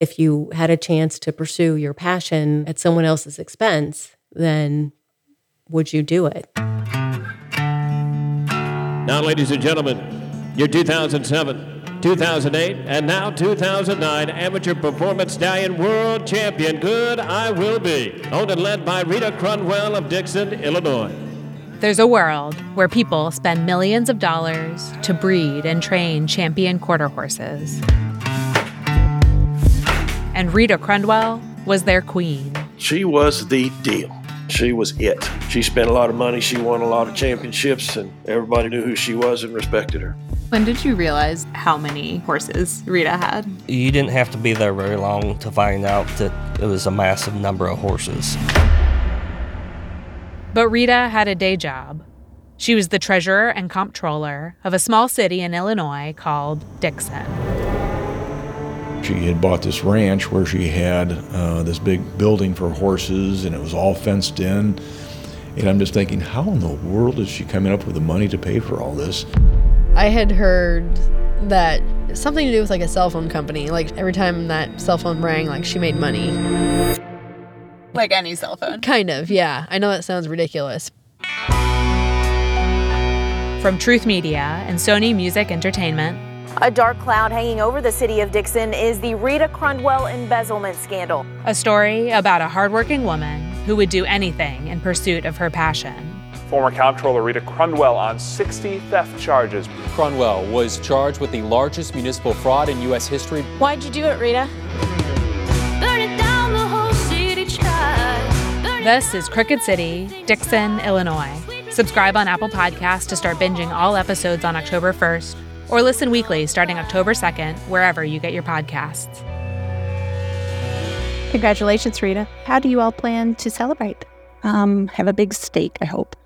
if you had a chance to pursue your passion at someone else's expense, then would you do it? Now, ladies and gentlemen, your 2007, 2008, and now 2009 Amateur Performance Stallion World Champion, Good I Will Be, owned and led by Rita Crundwell of Dixon, Illinois. There's a world where people spend millions of dollars to breed and train champion quarter horses. And Rita Crundwell was their queen. She was the deal. She was it. She spent a lot of money. She won a lot of championships, and everybody knew who she was and respected her. When did you realize how many horses Rita had? You didn't have to be there very long to find out that it was a massive number of horses. But Rita had a day job. She was the treasurer and comptroller of a small city in Illinois called Dixon. She had bought this ranch where she had this big building for horses, and it was all fenced in. And I'm just thinking, how in the world is she coming up with the money to pay for all this? I had heard that something to do with like a cell phone company. Like every time that cell phone rang, like she made money. Like any cell phone. Kind of, yeah. I know that sounds ridiculous. From Truth Media and Sony Music Entertainment. A dark cloud hanging over the city of Dixon is the Rita Crundwell embezzlement scandal. A story about a hardworking woman who would do anything in pursuit of her passion. Former comptroller Rita Crundwell on 60 theft charges. Crundwell was charged with the largest municipal fraud in U.S. history. Why'd you do it, Rita? This is Crooked City, Dixon, Illinois. Subscribe on Apple Podcasts to start binging all episodes on October 1st, or listen weekly starting October 2nd, wherever you get your podcasts. Congratulations, Rita. How do you all plan to celebrate? Have a big steak, I hope.